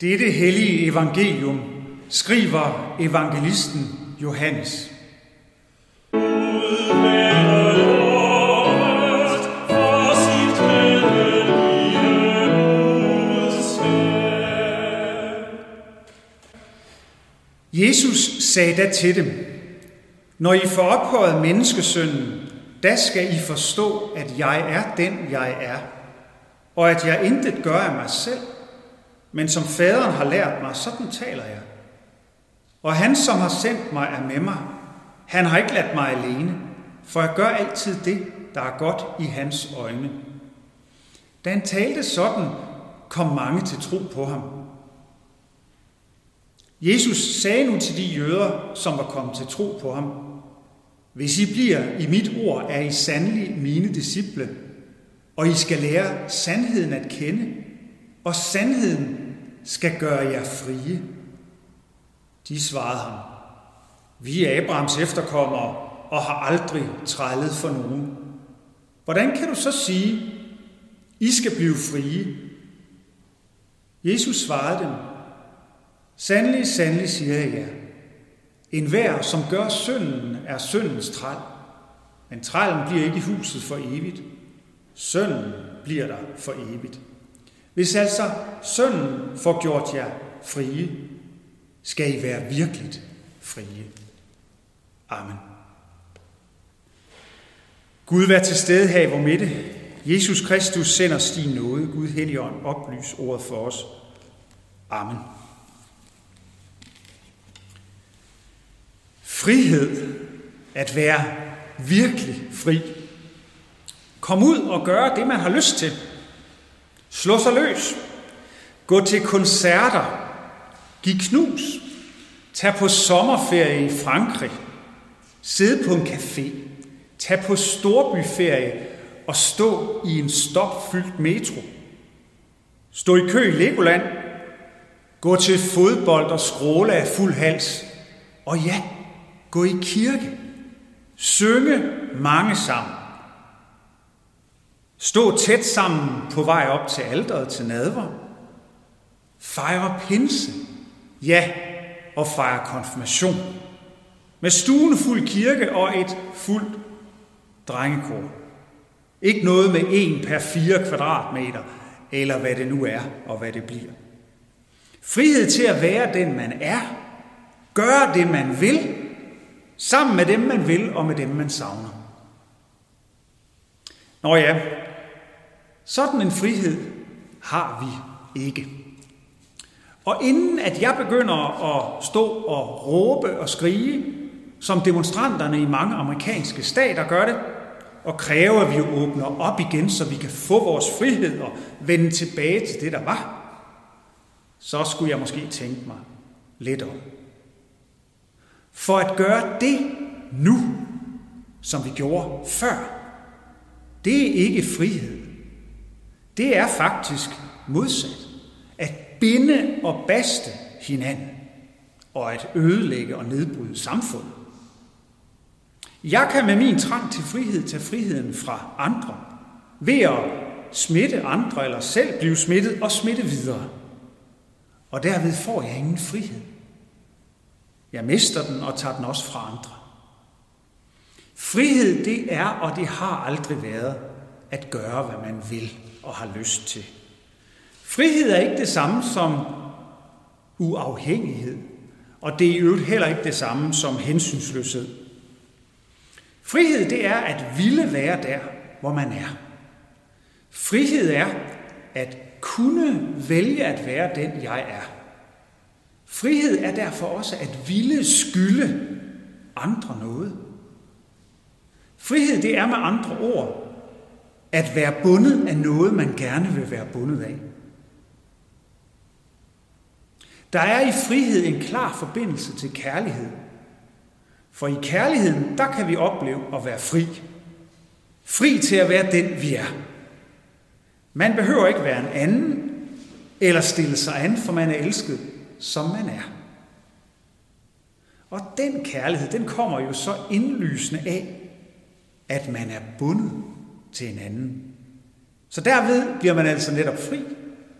Dette hellige evangelium skriver evangelisten Johannes. Jesus sagde da til dem: Når I får ophøjet menneskesønnen, da skal I forstå, at jeg er den, jeg er, og at jeg intet gør af mig selv, men som faderen har lært mig, sådan taler jeg. Og han, som har sendt mig, er med mig. Han har ikke ladt mig alene, for jeg gør altid det, der er godt i hans øjne. Da han talte sådan, kom mange til tro på ham. Jesus sagde nu til de jøder, som var kommet til tro på ham: Hvis I bliver i mit ord, er I sandelig mine disciple, og I skal lære sandheden at kende, og sandheden skal gøre jer frie. De svarede ham: Vi er Abrahams efterkommere og har aldrig trællet for nogen. Hvordan kan du så sige, I skal blive frie? Jesus svarede dem: Sandelig, sandelig siger jeg jer, enhver som gør synden, er syndens træl. Men trælen bliver ikke i huset for evigt. Synden bliver der for evigt. Hvis altså sønnen får gjort jer frie, skal I være virkeligt frie. Amen. Gud, vær til stede her i vor midte. Jesus Kristus, send os din nåde. Gud Helligånd, oplys ordet for os. Amen. Frihed, at være virkelig fri. Kom ud og gøre det, man har lyst til. Slå sig løs, gå til koncerter, giv knus, tag på sommerferie i Frankrig, sidde på en café, tag på storbyferie og stå i en stopfyldt metro. Stå i kø i Legoland, gå til fodbold og skråle af fuld hals, og ja, gå i kirke, synge mange sammen. Stå tæt sammen på vej op til alteret til nadver. Fejre pinse. Ja, og fejre konfirmation. Med stuen fuld kirke og et fuldt drengekor. Ikke noget med 1 per 4 kvadratmeter, eller hvad det nu er, og hvad det bliver. Frihed til at være den, man er. Gøre det, man vil. Sammen med dem, man vil, og med dem, man savner. Nå ja, sådan en frihed har vi ikke. Og inden at jeg begynder at stå og råbe og skrige, som demonstranterne i mange amerikanske stater gør det, og kræver, at vi åbner op igen, så vi kan få vores frihed og vende tilbage til det, der var, så skulle jeg måske tænke mig lidt om. For at gøre det nu, som vi gjorde før, det er ikke frihed. Det er faktisk modsat. At binde og baste hinanden. Og at ødelægge og nedbryde samfundet. Jeg kan med min trang til frihed tage friheden fra andre. Ved at smitte andre eller selv blive smittet og smitte videre. Og derved får jeg ingen frihed. Jeg mister den og tager den også fra andre. Frihed, det er, og det har aldrig været, at gøre, hvad man vil og har lyst til. Frihed er ikke det samme som uafhængighed, og det er i øvrigt heller ikke det samme som hensynsløshed. Frihed, det er at ville være der, hvor man er. Frihed er at kunne vælge at være den, jeg er. Frihed er derfor også at ville skylde andre noget. Frihed, det er med andre ord at være bundet af noget, man gerne vil være bundet af. Der er i frihed en klar forbindelse til kærlighed. For i kærligheden, der kan vi opleve at være fri. Fri til at være den, vi er. Man behøver ikke være en anden, eller stille sig an, for man er elsket, som man er. Og den kærlighed, den kommer jo så indlysende af, at man er bundet til en anden. Så derved bliver man altså netop fri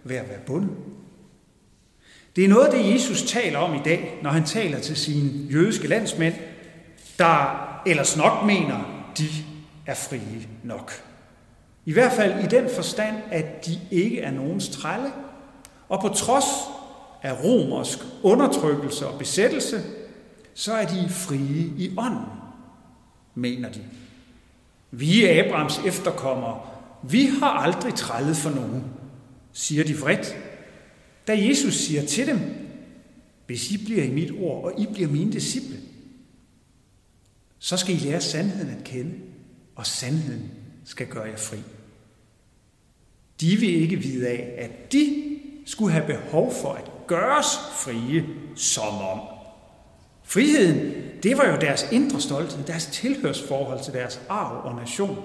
ved at være bundet. Det er noget af det, Jesus taler om i dag, når han taler til sine jødiske landsmænd, der ellers nok mener, de er frie nok. I hvert fald i den forstand, at de ikke er nogens trælle, og på trods af romersk undertrykkelse og besættelse, så er de frie i ånden, mener de. Vi er Abrahams efterkommere. Vi har aldrig trællet for nogen, siger de vredt. Da Jesus siger til dem, hvis I bliver i mit ord, og I bliver mine disciple, så skal I lære sandheden at kende, og sandheden skal gøre jer fri. De vil ikke vide af, at de skulle have behov for at gøres frie som om. Friheden, det var jo deres indre stolthed, deres tilhørsforhold til deres arv og nation.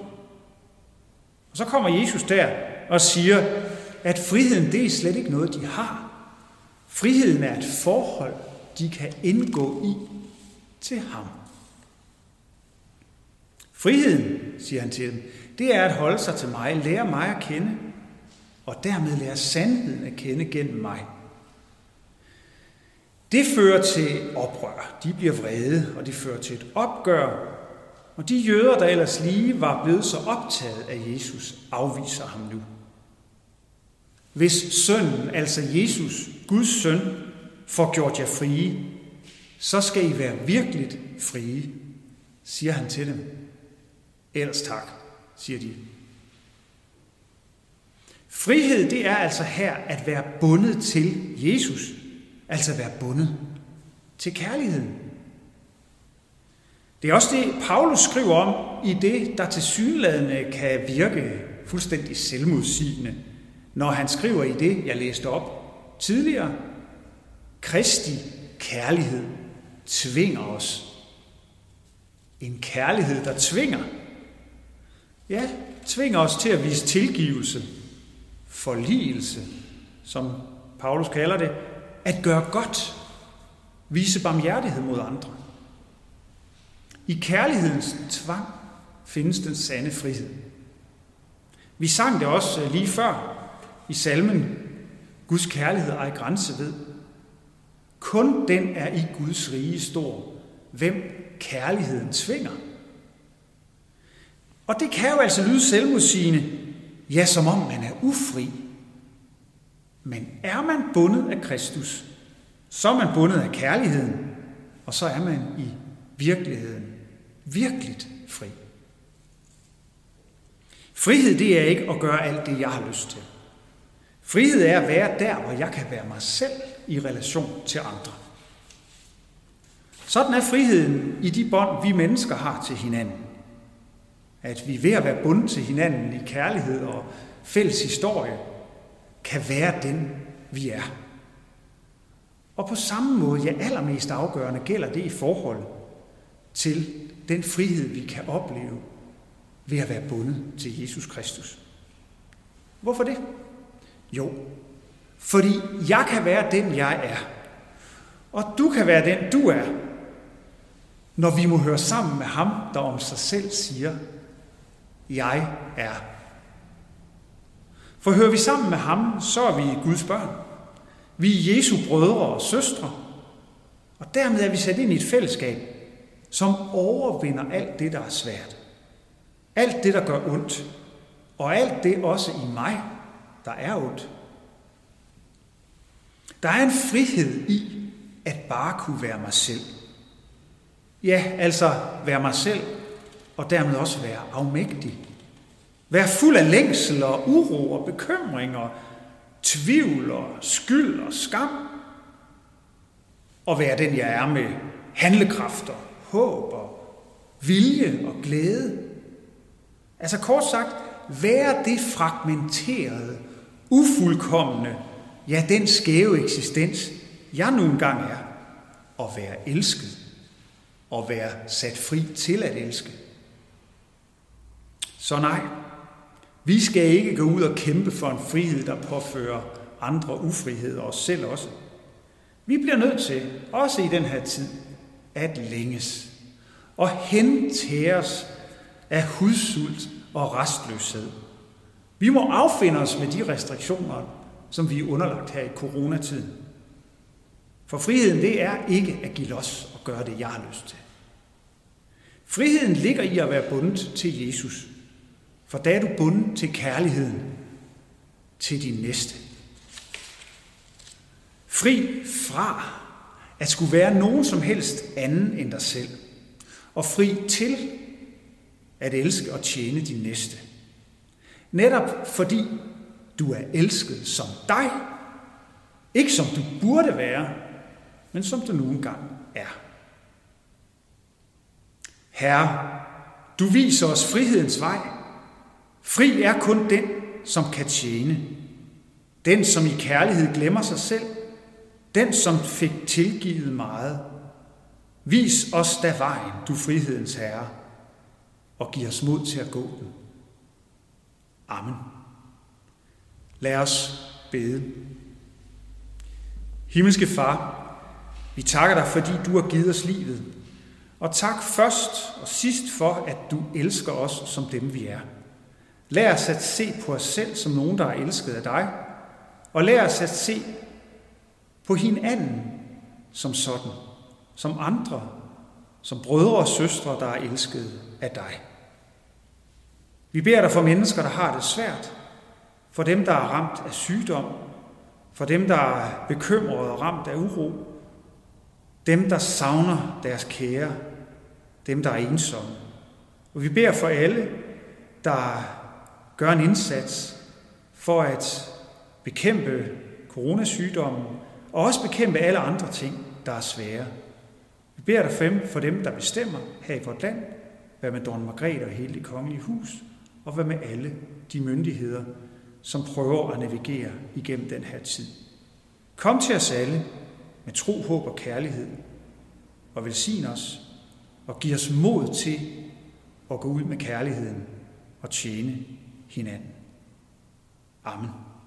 Og så kommer Jesus der og siger, at friheden, det er slet ikke noget, de har. Friheden er et forhold, de kan indgå i til ham. Friheden, siger han til dem, det er at holde sig til mig, lære mig at kende, og dermed lære sandheden at kende gennem mig. Det fører til oprør. De bliver vrede, og det fører til et opgør. Og de jøder, der ellers lige var blevet så optaget af Jesus, afviser ham nu. Hvis sønnen, altså Jesus, Guds søn, får gjort jer frie, så skal I være virkeligt frie, siger han til dem. Ellers tak, siger de. Frihed, det er altså her at være bundet til Jesus, altså være bundet til kærligheden. Det er også det, Paulus skriver om i det, der tilsyneladende kan virke fuldstændig selvmodsigende, når han skriver i det, jeg læste op tidligere. Kristi kærlighed tvinger os. En kærlighed, der tvinger. Ja, tvinger os til at vise tilgivelse, forligelse, som Paulus kalder det, at gøre godt, vise barmhjertighed mod andre. I kærlighedens tvang findes den sande frihed. Vi sang det også lige før i salmen, Guds kærlighed ej grænse ved. Kun den er i Guds rige stor, hvem kærligheden tvinger. Og det kan jo altså lyde selvmodsigende, ja, som om man er ufri. Men er man bundet af Kristus, så er man bundet af kærligheden, og så er man i virkeligheden virkeligt fri. Frihed, det er ikke at gøre alt det, jeg har lyst til. Frihed er at være der, hvor jeg kan være mig selv i relation til andre. Sådan er friheden i de bånd, vi mennesker har til hinanden. At vi ved at være bundet til hinanden i kærlighed og fælles historie, kan være den, vi er. Og på samme måde, ja, allermest afgørende gælder det i forhold til den frihed, vi kan opleve ved at være bundet til Jesus Kristus. Hvorfor det? Jo, fordi jeg kan være den, jeg er, og du kan være den, du er, når vi må høre sammen med ham, der om sig selv siger, jeg er. For hører vi sammen med ham, så er vi Guds børn. Vi er Jesu brødre og søstre, og dermed er vi sat ind i et fællesskab, som overvinder alt det, der er svært. Alt det, der gør ondt, og alt det også i mig, der er ondt. Der er en frihed i at bare kunne være mig selv. Ja, altså være mig selv, og dermed også være afmægtig. Være fuld af længsel og uro og bekymring og tvivl og skyld og skam. Og være den, jeg er med handlekraft og håb og vilje og glæde. Altså kort sagt, være det fragmenterede, ufuldkomne, ja den skæve eksistens, jeg nu engang er. Og være elsket. Og være sat fri til at elske. Så nej. Vi skal ikke gå ud og kæmpe for en frihed, der påfører andre ufrihed og os selv også. Vi bliver nødt til, også i den her tid, at længes og hentæres af hudsult og restløshed. Vi må affinde os med de restriktioner, som vi er underlagt her i coronatiden. For friheden, det er ikke at give los og gøre det, jeg har lyst til. Friheden ligger i at være bundet til Jesus. For da er du bundet til kærligheden til din næste. Fri fra at skulle være nogen som helst anden end dig selv. Og fri til at elske og tjene din næste. Netop fordi du er elsket som dig. Ikke som du burde være, men som du nu engang er. Herre, du viser os frihedens vej. Fri er kun den, som kan tjene. Den, som i kærlighed glemmer sig selv. Den, som fik tilgivet meget. Vis os da vejen, du frihedens herre, og giv os mod til at gå den. Amen. Lad os bede. Himmelske Far, vi takker dig, fordi du har givet os livet. Og tak først og sidst for, at du elsker os som dem, vi er. Lær os at se på os selv som nogen, der er elsket af dig. Og lær os at se på hinanden som sådan, som andre, som brødre og søstre, der er elskede af dig. Vi beder dig for mennesker, der har det svært. For dem, der er ramt af sygdom. For dem, der er bekymrede og ramt af uro. Dem, der savner deres kære. Dem, der er ensomme. Og vi beder for alle, der gør en indsats for at bekæmpe coronasygdommen og også bekæmpe alle andre ting, der er svære. Vi beder dig for dem, der bestemmer her i vort land. Hvad med dronning Margrethe og hele det kongelige hus? Og hvad med alle de myndigheder, som prøver at navigere igennem den her tid? Kom til os alle med tro, håb og kærlighed, og velsign os, og giv os mod til at gå ud med kærligheden og tjene hinanden. Amen.